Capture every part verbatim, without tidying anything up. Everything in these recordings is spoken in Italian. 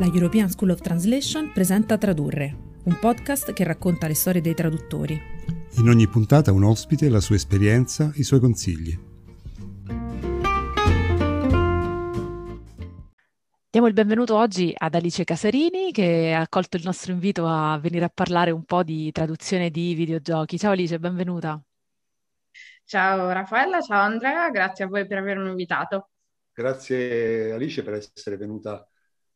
La European School of Translation presenta Tradurre, un podcast che racconta le storie dei traduttori. In ogni puntata un ospite, la sua esperienza, i suoi consigli. Diamo il benvenuto oggi ad Alice Casarini, che ha accolto il nostro invito a venire a parlare un po' di traduzione di videogiochi. Ciao Alice, benvenuta. Ciao Raffaella, ciao Andrea, grazie a voi per avermi invitato. Grazie Alice per essere venuta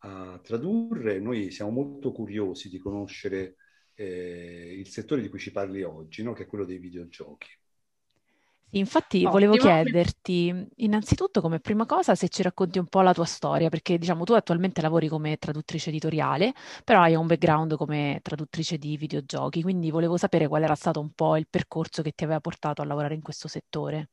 a Tradurre. Noi siamo molto curiosi di conoscere eh, il settore di cui ci parli oggi, no? Che è quello dei videogiochi. Infatti volevo chiederti innanzitutto, come prima cosa, se ci racconti un po' la tua storia, perché diciamo tu attualmente lavori come traduttrice editoriale, però hai un background come traduttrice di videogiochi, quindi volevo sapere qual era stato un po' il percorso che ti aveva portato a lavorare in questo settore.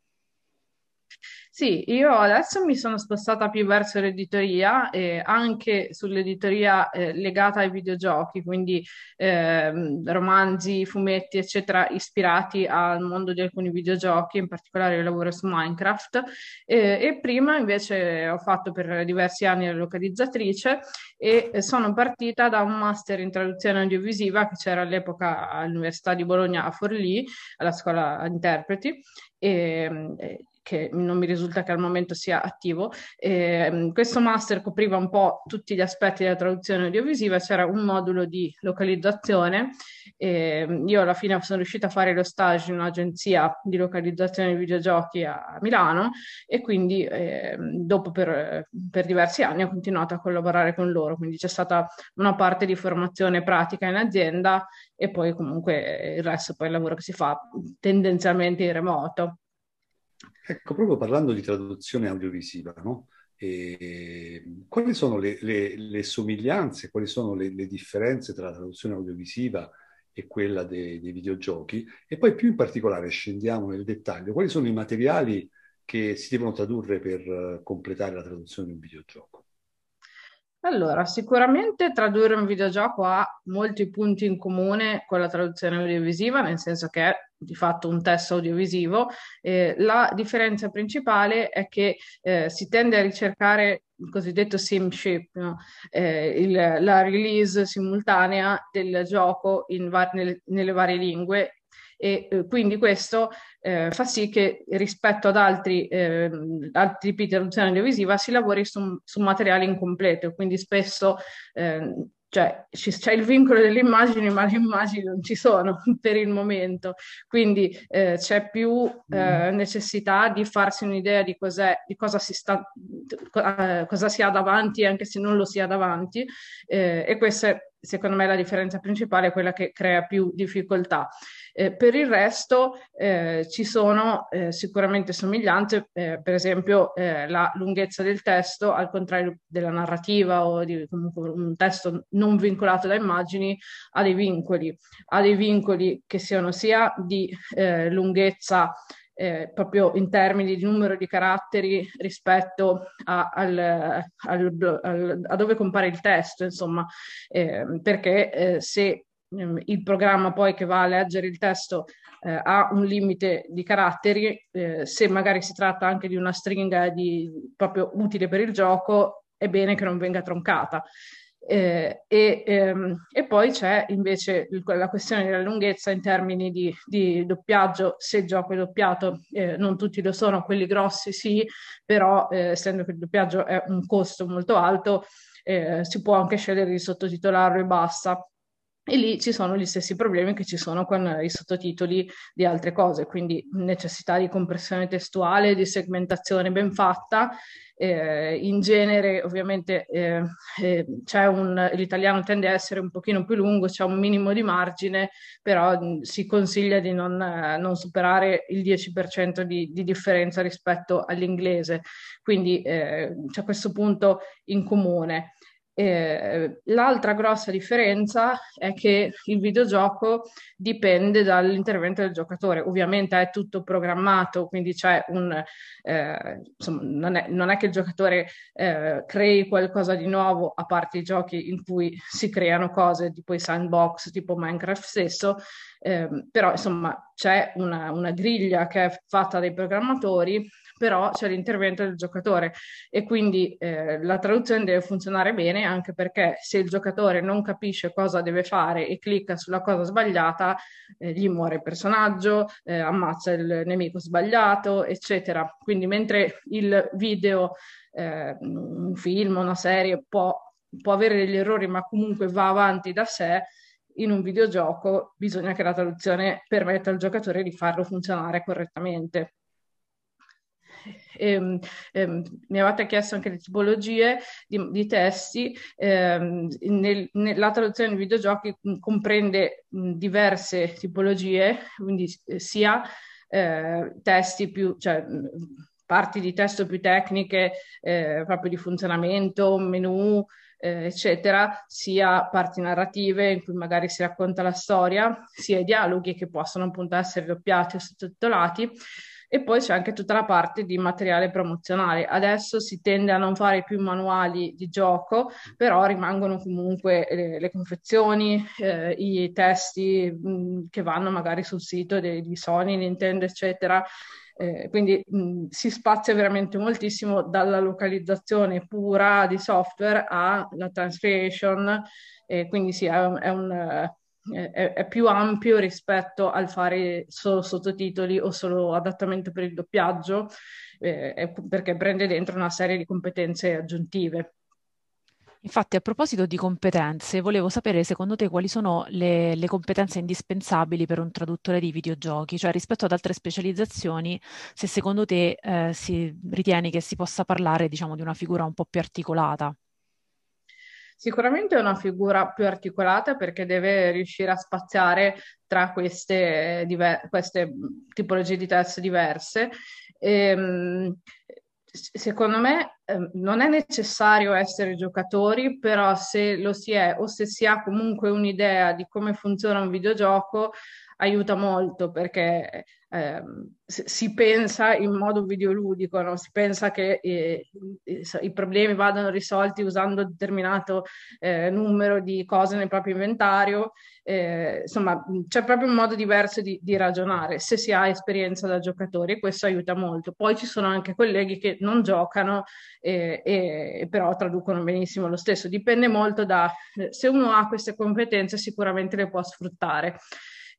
Sì, io adesso mi sono spostata più verso l'editoria e anche sull'editoria eh, legata ai videogiochi, quindi eh, romanzi, fumetti, eccetera, ispirati al mondo di alcuni videogiochi, in particolare io lavoro su Minecraft eh, e prima invece ho fatto per diversi anni la localizzatrice e sono partita da un master in traduzione audiovisiva che c'era all'epoca all'Università di Bologna a Forlì, alla Scuola Interpreti, e, e che non mi risulta che al momento sia attivo. Eh, questo master copriva un po' tutti gli aspetti della traduzione audiovisiva, c'era un modulo di localizzazione, eh, io alla fine sono riuscita a fare lo stage in un'agenzia di localizzazione di videogiochi a Milano e quindi eh, dopo per, per diversi anni ho continuato a collaborare con loro, quindi c'è stata una parte di formazione pratica in azienda e poi comunque il resto poi il lavoro che si fa tendenzialmente in remoto. Ecco, proprio parlando di traduzione audiovisiva, no? E quali sono le, le, le somiglianze, quali sono le, le differenze tra la traduzione audiovisiva e quella dei, dei videogiochi? E poi più in particolare, scendiamo nel dettaglio, quali sono i materiali che si devono tradurre per completare la traduzione di un videogioco? Allora, sicuramente tradurre un videogioco ha molti punti in comune con la traduzione audiovisiva, nel senso che è di fatto un testo audiovisivo. Eh, la differenza principale è che eh, si tende a ricercare il cosiddetto sim-ship, no? eh, il, la release simultanea del gioco in var- nel, nelle varie lingue, e eh, quindi questo eh, fa sì che rispetto ad altri, eh, altri tipi di traduzione audiovisiva si lavori su, su materiale incompleto, quindi spesso eh, cioè ci, c'è il vincolo delle immagini, ma le immagini non ci sono per il momento, quindi eh, c'è più eh, necessità di farsi un'idea di cos'è, di cosa si sta, eh, cosa si ha davanti, anche se non lo si ha davanti, eh, e questa è secondo me la differenza principale, è quella che crea più difficoltà. Eh, per il resto eh, ci sono eh, sicuramente somiglianze, eh, per esempio eh, la lunghezza del testo, al contrario della narrativa o di comunque un testo non vincolato da immagini, ha dei vincoli, ha dei vincoli che siano sia di eh, lunghezza, Eh, proprio in termini di numero di caratteri rispetto a, al, al, al, a dove compare il testo, insomma, eh, perché eh, se il programma poi che va a leggere il testo eh, ha un limite di caratteri, eh, se magari si tratta anche di una stringa di, proprio utile per il gioco, è bene che non venga troncata. Eh, e, ehm, e poi c'è invece il, la questione della lunghezza in termini di, di doppiaggio, se il gioco è doppiato, eh, non tutti lo sono, quelli grossi sì, però eh, essendo che il doppiaggio è un costo molto alto, eh, si può anche scegliere di sottotitolarlo e basta. E lì ci sono gli stessi problemi che ci sono con i sottotitoli di altre cose, quindi necessità di compressione testuale, di segmentazione ben fatta. Eh, in genere ovviamente eh, eh, c'è un, l'italiano tende a essere un pochino più lungo, c'è un minimo di margine, però mh, si consiglia di non, eh, non superare il dieci per cento di, di differenza rispetto all'inglese, quindi eh, c'è questo punto in comune. Eh, l'altra grossa differenza è che il videogioco dipende dall'intervento del giocatore, ovviamente è tutto programmato, quindi c'è un eh, insomma, non è, non è che il giocatore eh, crei qualcosa di nuovo, a parte i giochi in cui si creano cose tipo i sandbox, tipo Minecraft stesso, eh, però insomma c'è una, una griglia che è fatta dai programmatori però c'è l'intervento del giocatore e quindi eh, la traduzione deve funzionare bene, anche perché se il giocatore non capisce cosa deve fare e clicca sulla cosa sbagliata, eh, gli muore il personaggio, eh, ammazza il nemico sbagliato, eccetera. Quindi mentre il video, eh, un film, una serie può, può avere degli errori ma comunque va avanti da sé, in un videogioco bisogna che la traduzione permetta al giocatore di farlo funzionare correttamente. E, ehm, mi avevate chiesto anche le tipologie di, di testi. Ehm, nel, nel, la traduzione dei videogiochi comprende mh, diverse tipologie, quindi eh, sia eh, testi più, cioè, mh, parti di testo più tecniche, eh, proprio di funzionamento, menu, Eh, eccetera, sia parti narrative in cui magari si racconta la storia, sia i dialoghi che possono appunto essere doppiati o sottotitolati, e poi c'è anche tutta la parte di materiale promozionale. Adesso si tende a non fare più manuali di gioco, però rimangono comunque le, le confezioni, eh, i testi mh, che vanno magari sul sito dei, di Sony, Nintendo, eccetera. Eh, quindi mh, si spazia veramente moltissimo, dalla localizzazione pura di software alla transcreation, eh, quindi sì, è, un, è, un, eh, è più ampio rispetto al fare solo sottotitoli o solo adattamento per il doppiaggio, eh, perché prende dentro una serie di competenze aggiuntive. Infatti, a proposito di competenze, volevo sapere secondo te quali sono le, le competenze indispensabili per un traduttore di videogiochi, cioè rispetto ad altre specializzazioni, se secondo te eh, si ritiene che si possa parlare, diciamo, di una figura un po' più articolata. Sicuramente è una figura più articolata, perché deve riuscire a spaziare tra queste, queste tipologie di test diverse. Ehm, Secondo me eh, non è necessario essere giocatori, però se lo si è o se si ha comunque un'idea di come funziona un videogioco, aiuta molto, perché eh, si pensa in modo videoludico, no? Si pensa che eh, i problemi vadano risolti usando determinato eh, numero di cose nel proprio inventario, eh, insomma c'è proprio un modo diverso di, di ragionare se si ha esperienza da giocatori, e questo aiuta molto. Poi ci sono anche colleghi che non giocano eh, e però traducono benissimo lo stesso, dipende molto da se uno ha queste competenze, sicuramente le può sfruttare.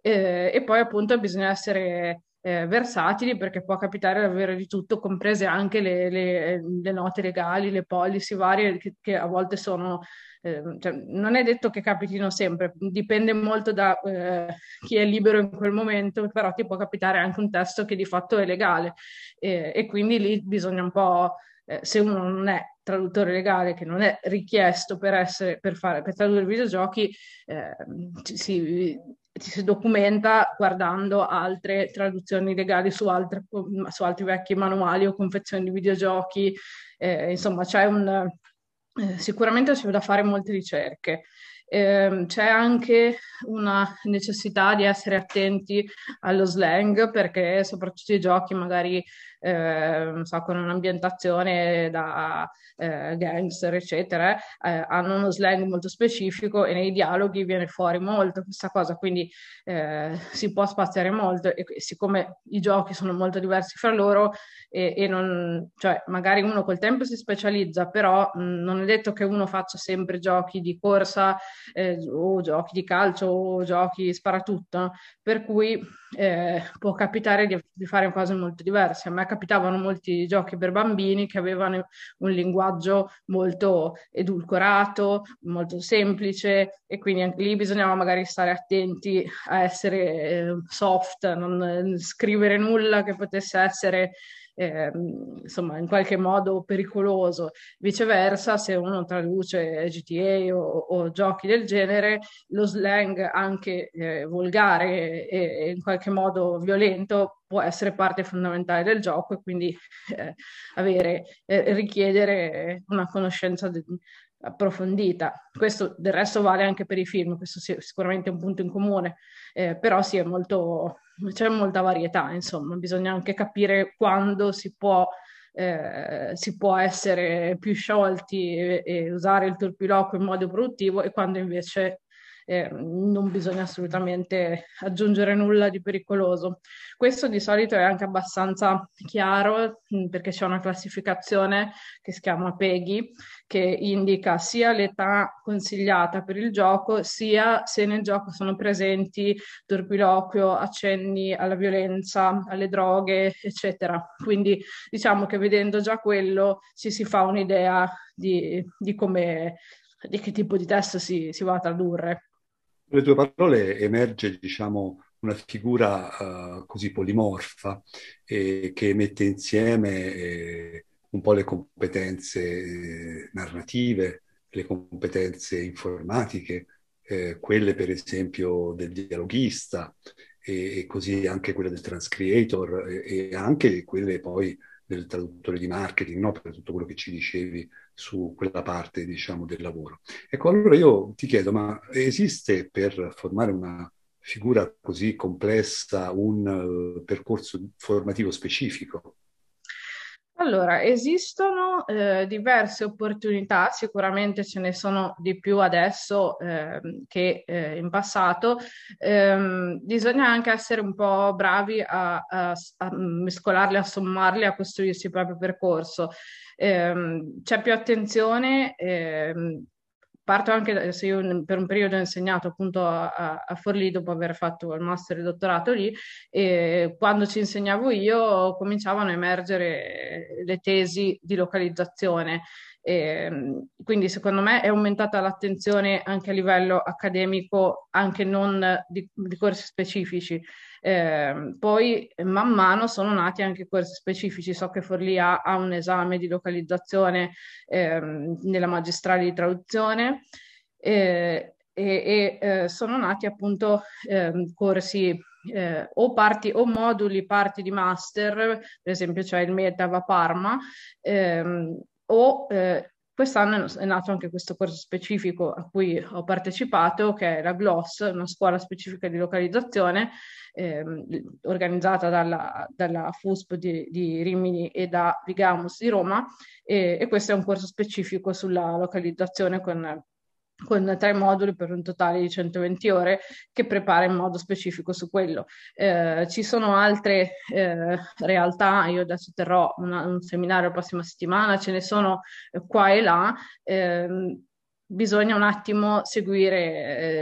Eh, e poi appunto bisogna essere eh, versatili, perché può capitare davvero di tutto, comprese anche le, le, le note legali, le policy varie che, che a volte sono, eh, cioè, non è detto che capitino sempre, dipende molto da eh, chi è libero in quel momento, però ti può capitare anche un testo che di fatto è legale, eh, e quindi lì bisogna un po', eh, se uno non è traduttore legale, che non è richiesto per essere, per fare, per tradurre videogiochi, eh, si si documenta guardando altre traduzioni legali su, altre, su altri vecchi manuali o confezioni di videogiochi, eh, insomma c'è un eh, sicuramente c'è da fare molte ricerche. Eh, c'è anche una necessità di essere attenti allo slang, perché soprattutto i giochi magari eh, non so, con un'ambientazione da eh, gangster eccetera, eh, hanno uno slang molto specifico e nei dialoghi viene fuori molto questa cosa, quindi eh, si può spaziare molto, e siccome i giochi sono molto diversi fra loro e, e non, cioè, magari uno col tempo si specializza, però mh, non è detto che uno faccia sempre giochi di corsa, Eh, o giochi di calcio o giochi sparatutto, per cui eh, può capitare di, di fare cose molto diverse. A me capitavano molti giochi per bambini che avevano un linguaggio molto edulcorato, molto semplice, e quindi anche lì bisognava magari stare attenti a essere eh, soft, non eh, scrivere nulla che potesse essere Eh, insomma in qualche modo pericoloso. Viceversa, se uno traduce G T A o, o giochi del genere, lo slang anche eh, volgare e, e in qualche modo violento può essere parte fondamentale del gioco, e quindi eh, avere, eh, richiedere una conoscenza di, approfondita. Questo del resto vale anche per i film, questo sì, sicuramente è un punto in comune, eh, però sì, è molto, c'è molta varietà, insomma bisogna anche capire quando si può, eh, si può essere più sciolti e, e usare il turpiloquio in modo produttivo, e quando invece eh, non bisogna assolutamente aggiungere nulla di pericoloso. Questo di solito è anche abbastanza chiaro mh, perché c'è una classificazione che si chiama PEGI che indica sia l'età consigliata per il gioco sia se nel gioco sono presenti dorpiloquio, accenni alla violenza, alle droghe, eccetera. Quindi diciamo che vedendo già quello ci si fa un'idea di, di come, di che tipo di testo si, si va a tradurre. Nelle tue parole emerge, diciamo, una figura uh, così polimorfa eh, che mette insieme eh, un po' le competenze eh, narrative, le competenze informatiche, eh, quelle per esempio del dialoghista e, e così anche quelle del transcreator e, e anche quelle poi del traduttore di marketing, no? Per tutto quello che ci dicevi su quella parte, diciamo, del lavoro. Ecco, allora io ti chiedo, ma esiste per formare una figura così complessa un uh, percorso formativo specifico? Allora, esistono eh, diverse opportunità, sicuramente ce ne sono di più adesso eh, che eh, in passato. Eh, bisogna anche essere un po' bravi a, a, a mescolarle, a sommarle, a costruirsi il proprio percorso. Eh, c'è più attenzione. Eh, Parto anche se io per un periodo ho insegnato appunto a, a Forlì dopo aver fatto il master e il dottorato lì, e quando ci insegnavo io cominciavano a emergere le tesi di localizzazione. E quindi secondo me è aumentata l'attenzione anche a livello accademico, anche non di, di corsi specifici. Eh, poi man mano sono nati anche corsi specifici. So che Forlì ha, ha un esame di localizzazione eh, nella magistrale di traduzione eh, e, e eh, sono nati appunto eh, corsi Eh, o, parti, o moduli, parti di master, per esempio c'è cioè il METAV a Parma, ehm, o eh, quest'anno è nato anche questo corso specifico a cui ho partecipato, che è la GLOS, una scuola specifica di localizzazione ehm, organizzata dalla, dalla FUSP di, di Rimini e da Vigamus di Roma, e, e questo è un corso specifico sulla localizzazione con con tre moduli per un totale di centoventi ore che prepara in modo specifico su quello. Eh, ci sono altre eh, realtà, io adesso terrò una, un seminario la prossima settimana, ce ne sono qua e là, eh, bisogna un attimo seguire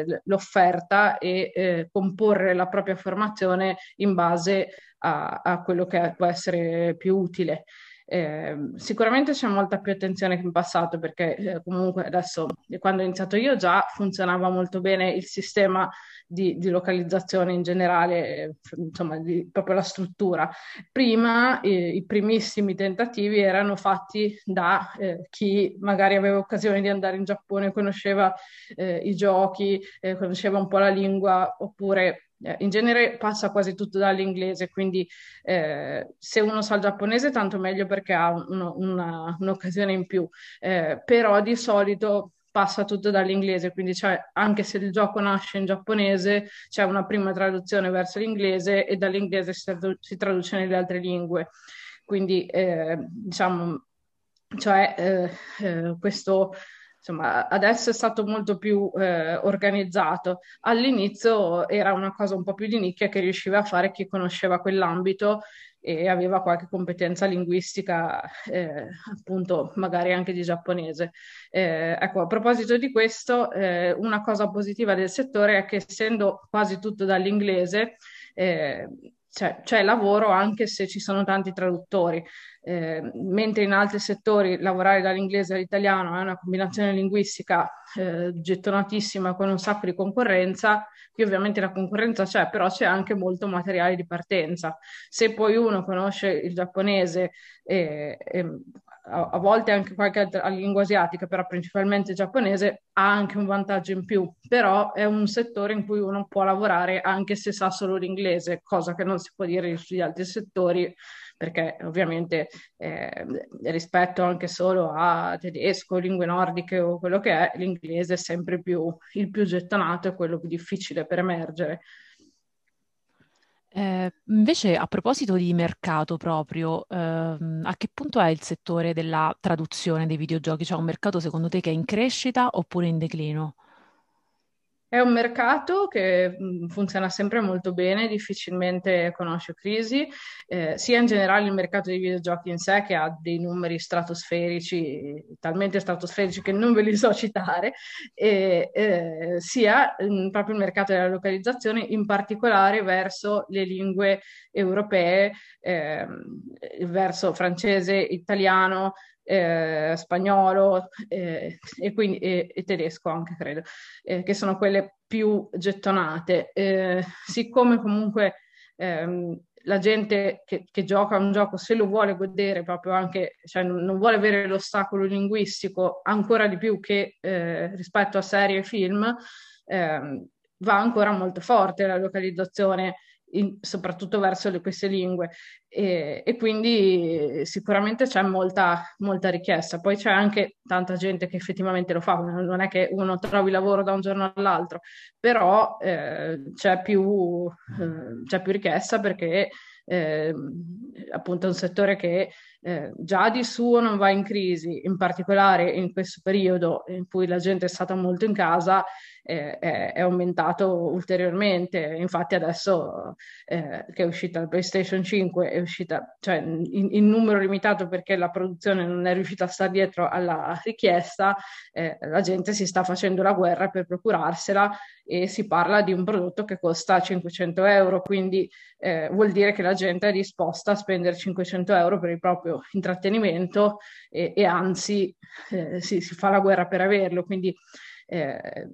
eh, l'offerta e eh, comporre la propria formazione in base a, a quello che può essere più utile. Eh, sicuramente c'è molta più attenzione che in passato perché eh, comunque adesso, quando ho iniziato io, già funzionava molto bene il sistema di, di localizzazione in generale, eh, insomma di, proprio la struttura. Prima eh, i primissimi tentativi erano fatti da eh, chi magari aveva occasione di andare in Giappone, conosceva eh, i giochi, eh, conosceva un po' la lingua, oppure in genere passa quasi tutto dall'inglese, quindi eh, se uno sa il giapponese tanto meglio perché ha uno, una, un'occasione in più, eh, però di solito passa tutto dall'inglese, quindi c'è, anche se il gioco nasce in giapponese c'è una prima traduzione verso l'inglese e dall'inglese si, tradu- si traduce nelle altre lingue, quindi eh, diciamo cioè eh, eh, questo insomma, adesso è stato molto più eh, organizzato. All'inizio era una cosa un po' più di nicchia che riusciva a fare chi conosceva quell'ambito e aveva qualche competenza linguistica, eh, appunto, magari anche di giapponese. Eh, ecco, a proposito di questo, eh, una cosa positiva del settore è che essendo quasi tutto dall'inglese, eh, C'è, c'è lavoro anche se ci sono tanti traduttori, eh, mentre in altri settori lavorare dall'inglese all'italiano è una combinazione linguistica eh, gettonatissima con un sacco di concorrenza. Qui ovviamente la concorrenza c'è, però c'è anche molto materiale di partenza. Se poi uno conosce il giapponese, eh, eh, a, a volte anche qualche altra lingua asiatica, però principalmente il giapponese, ha anche un vantaggio in più. Però è un settore in cui uno può lavorare anche se sa solo l'inglese, cosa che non si può dire sugli altri settori, perché ovviamente eh, rispetto anche solo a tedesco, lingue nordiche o quello che è, l'inglese è sempre più il più gettonato e quello più difficile per emergere. Eh, invece a proposito di mercato proprio, ehm, a che punto è il settore della traduzione dei videogiochi? C'è un mercato secondo te che è in crescita oppure in declino? È un mercato che funziona sempre molto bene, difficilmente conosce crisi, eh, sia in generale il mercato dei videogiochi in sé, che ha dei numeri stratosferici, talmente stratosferici che non ve li so citare, e, eh, sia mh, proprio il mercato della localizzazione, in particolare verso le lingue europee, eh, verso francese, italiano, Eh, spagnolo eh, e quindi e, e tedesco anche credo, eh, che sono quelle più gettonate. Eh, siccome comunque ehm, la gente che, che gioca un gioco, se lo vuole godere proprio anche, cioè non, non vuole avere l'ostacolo linguistico ancora di più che eh, rispetto a serie e film, ehm, va ancora molto forte la localizzazione, In, soprattutto verso le, queste lingue, e, e quindi sicuramente c'è molta, molta richiesta. Poi c'è anche tanta gente che effettivamente lo fa, non è che uno trovi lavoro da un giorno all'altro, però eh, c'è più, eh, c'è più richiesta, perché eh, appunto è un settore che eh, già di suo non va in crisi, in particolare in questo periodo in cui la gente è stata molto in casa. Eh, è, è aumentato ulteriormente. Infatti adesso eh, che è uscita la PlayStation cinque, è uscita, cioè, in, in numero limitato perché la produzione non è riuscita a stare dietro alla richiesta, eh, la gente si sta facendo la guerra per procurarsela, e si parla di un prodotto che costa cinquecento euro, quindi eh, vuol dire che la gente è disposta a spendere cinquecento euro per il proprio intrattenimento, e, e anzi eh, si, si fa la guerra per averlo. Quindi Eh,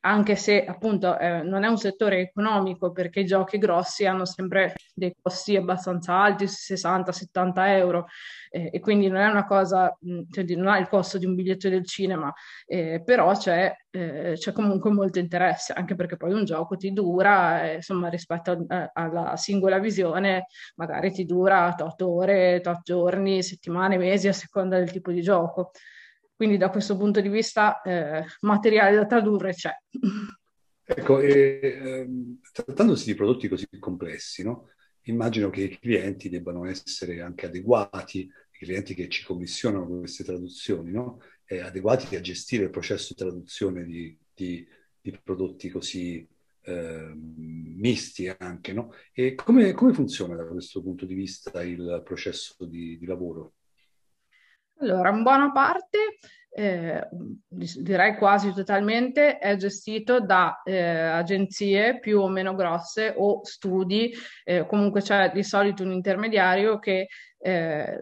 anche se appunto eh, non è un settore economico, perché i giochi grossi hanno sempre dei costi abbastanza alti, sessanta settanta euro, eh, e quindi non è una cosa, cioè, non ha il costo di un biglietto del cinema, eh, però c'è eh, c'è comunque molto interesse, anche perché poi un gioco ti dura, eh, insomma, rispetto a, a, alla singola visione magari ti dura otto ore, otto giorni, settimane, mesi, a seconda del tipo di gioco. Quindi da questo punto di vista eh, materiale da tradurre c'è. Ecco, e, eh, trattandosi di prodotti così complessi, no? Immagino che i clienti debbano essere anche adeguati, i clienti che ci commissionano queste traduzioni, no? Eh, adeguati a gestire il processo di traduzione di, di, di prodotti così eh, misti anche, no? E come, come funziona da questo punto di vista il processo di, di lavoro? Allora, in buona parte, eh, direi quasi totalmente, è gestito da eh, agenzie più o meno grosse o studi, eh, comunque c'è di solito un intermediario che eh,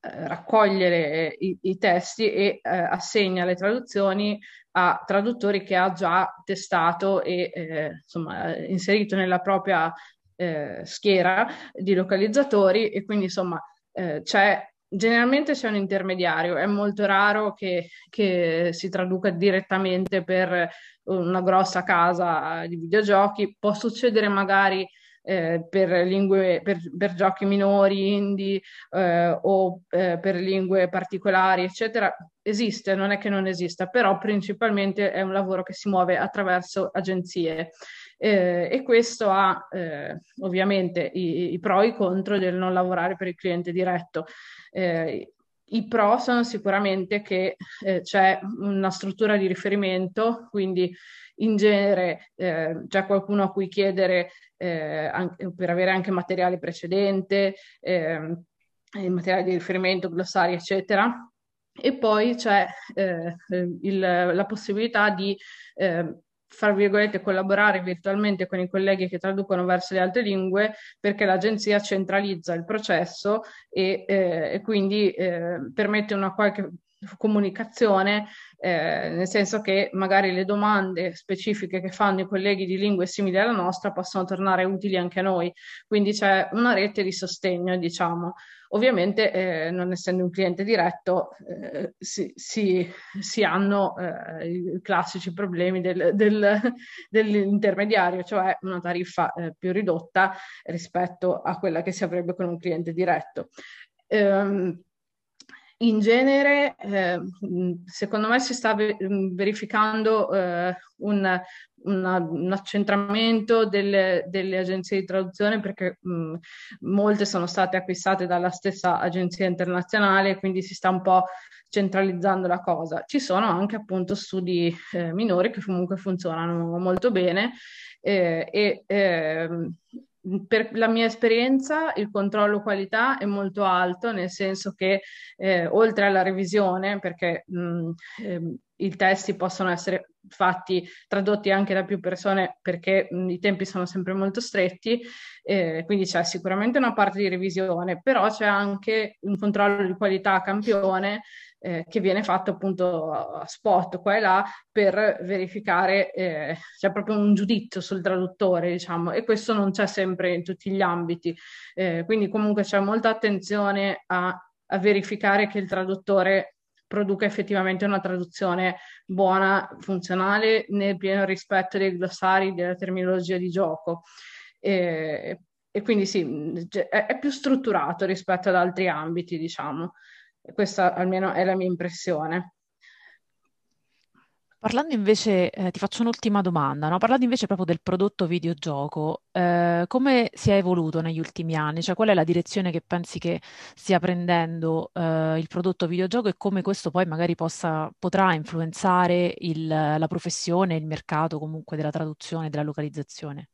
raccoglie i, i testi e eh, assegna le traduzioni a traduttori che ha già testato e eh, insomma, inserito nella propria eh, schiera di localizzatori, e quindi insomma eh, c'è... Generalmente c'è un intermediario, è molto raro che, che si traduca direttamente per una grossa casa di videogiochi. Può succedere magari eh, per lingue, per, per giochi minori, indie, eh, o eh, per lingue particolari, eccetera. Esiste, non è che non esista, però principalmente è un lavoro che si muove attraverso agenzie. Eh, e questo ha eh, ovviamente i, i pro e i contro del non lavorare per il cliente diretto. Eh, i pro sono sicuramente che eh, c'è una struttura di riferimento, quindi in genere eh, c'è qualcuno a cui chiedere eh, anche, per avere anche materiale precedente, eh, materiale di riferimento, glossari, eccetera. E poi c'è eh, il, la possibilità di eh, fra virgolette collaborare virtualmente con i colleghi che traducono verso le altre lingue, perché l'agenzia centralizza il processo e, eh, e quindi eh, permette una qualche comunicazione, eh, nel senso che magari le domande specifiche che fanno i colleghi di lingue simili alla nostra possono tornare utili anche a noi, quindi c'è una rete di sostegno, diciamo. Ovviamente eh, non essendo un cliente diretto eh, si, si, si hanno eh, i classici problemi del, del, dell'intermediario, cioè una tariffa eh, più ridotta rispetto a quella che si avrebbe con un cliente diretto. Ehm, in genere, eh, secondo me si sta verificando eh, un, una, un accentramento delle, delle agenzie di traduzione, perché mh, molte sono state acquistate dalla stessa agenzia internazionale, quindi si sta un po' centralizzando la cosa. Ci sono anche appunto studi eh, minori che comunque funzionano molto bene eh, e eh, per la mia esperienza il controllo qualità è molto alto, nel senso che eh, oltre alla revisione, perché mh, ehm, i testi possono essere fatti, tradotti anche da più persone, perché mh, i tempi sono sempre molto stretti, eh, quindi c'è sicuramente una parte di revisione, però c'è anche un controllo di qualità a campione eh, che viene fatto appunto a spot qua e là per verificare, eh, c'è proprio un giudizio sul traduttore, diciamo, e questo non c'è sempre in tutti gli ambiti, eh, quindi comunque c'è molta attenzione a, a verificare che il traduttore produca effettivamente una traduzione buona, funzionale, nel pieno rispetto dei glossari, della terminologia di gioco. E, e quindi sì, è, è più strutturato rispetto ad altri ambiti, diciamo. Questa almeno è la mia impressione. Parlando invece, eh, ti faccio un'ultima domanda, no? Parlando invece proprio del prodotto videogioco, eh, come si è evoluto negli ultimi anni? Cioè, qual è la direzione che pensi che stia prendendo eh, il prodotto videogioco e come questo poi magari possa, potrà influenzare il, la professione, il mercato comunque della traduzione e della localizzazione?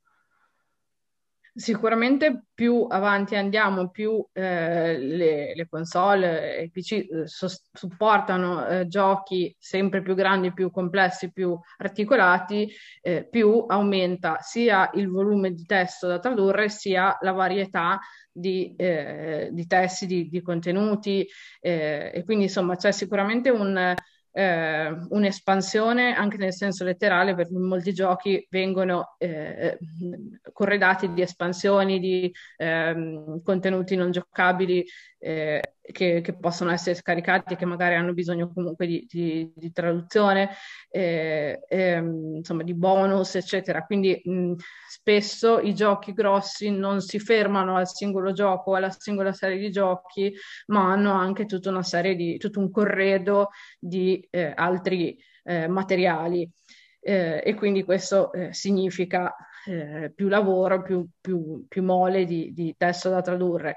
Sicuramente più avanti andiamo, più eh, le, le console e i P C supportano eh, giochi sempre più grandi, più complessi, più articolati, eh, più aumenta sia il volume di testo da tradurre, sia la varietà di, eh, di testi, di, di contenuti, eh, e quindi insomma c'è sicuramente un... Eh, un'espansione anche nel senso letterale, perché molti giochi vengono eh, corredati di espansioni, di eh, contenuti non giocabili eh, che, che possono essere scaricati e che magari hanno bisogno comunque di, di, di traduzione, eh, eh, insomma di bonus eccetera, quindi mh, spesso i giochi grossi non si fermano al singolo gioco, alla singola serie di giochi, ma hanno anche tutta una serie di, tutto un corredo di eh, altri eh, materiali, eh, e quindi questo eh, significa eh, più lavoro, più, più, più mole di, di testo da tradurre.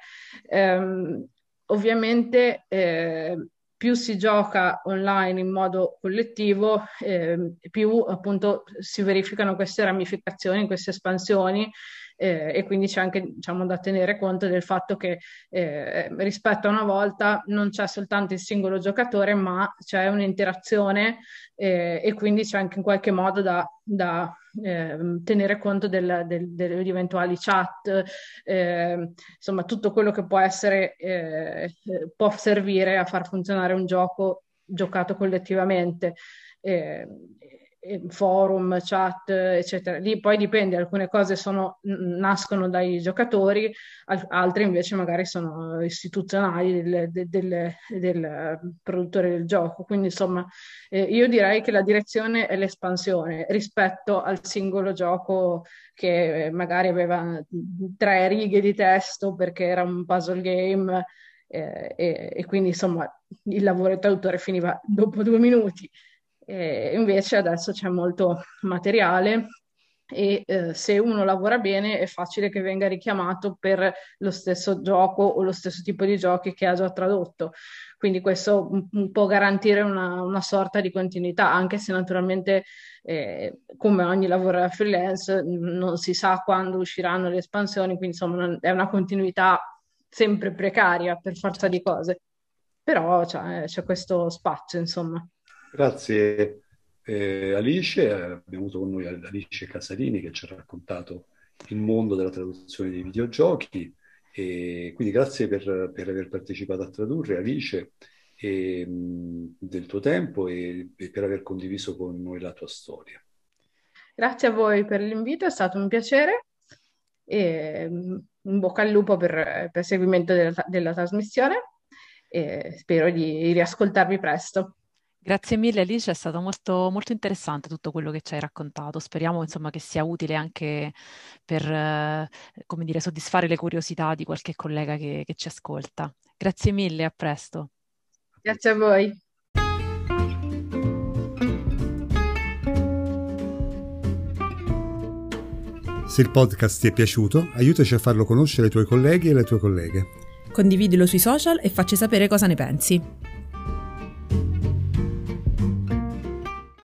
Ehm, ovviamente eh, più si gioca online in modo collettivo, eh, più appunto si verificano queste ramificazioni, queste espansioni, eh, e quindi c'è anche, diciamo, da tenere conto del fatto che eh, rispetto a una volta non c'è soltanto il singolo giocatore, ma c'è un'interazione, eh, e quindi c'è anche in qualche modo da, da eh, tenere conto del, del, degli eventuali chat, eh, insomma tutto quello che può essere, eh, può servire a far funzionare un gioco giocato collettivamente, eh, forum, chat eccetera. Lì poi dipende, alcune cose sono, nascono dai giocatori, altre invece magari sono istituzionali del, del, del, del produttore del gioco, quindi insomma eh, io direi che la direzione è l'espansione rispetto al singolo gioco che magari aveva tre righe di testo perché era un puzzle game, eh, e, e quindi insomma il lavoro del traduttore finiva dopo due minuti. Eh, invece adesso c'è molto materiale e eh, se uno lavora bene è facile che venga richiamato per lo stesso gioco o lo stesso tipo di giochi che ha già tradotto, quindi questo m- può garantire una, una sorta di continuità, anche se naturalmente eh, come ogni lavoro da freelance n- non si sa quando usciranno le espansioni, quindi insomma non, è una continuità sempre precaria per forza di cose, però c'è, c'è questo spazio insomma. Grazie eh, Alice, abbiamo avuto con noi Alice Casarini che ci ha raccontato il mondo della traduzione dei videogiochi, e quindi grazie per, per aver partecipato a Tradurre Alice, e, del tuo tempo e, e per aver condiviso con noi la tua storia. Grazie a voi per l'invito, è stato un piacere, e in bocca al lupo per, per il seguimento della, della trasmissione, e spero di riascoltarvi presto. Grazie mille Alice, è stato molto, molto interessante tutto quello che ci hai raccontato, speriamo insomma che sia utile anche per eh, come dire, soddisfare le curiosità di qualche collega che, che ci ascolta. Grazie mille, a presto. A Grazie a voi. Se il podcast ti è piaciuto, aiutaci a farlo conoscere ai tuoi colleghi e alle tue colleghe. Condividilo sui social e facci sapere cosa ne pensi.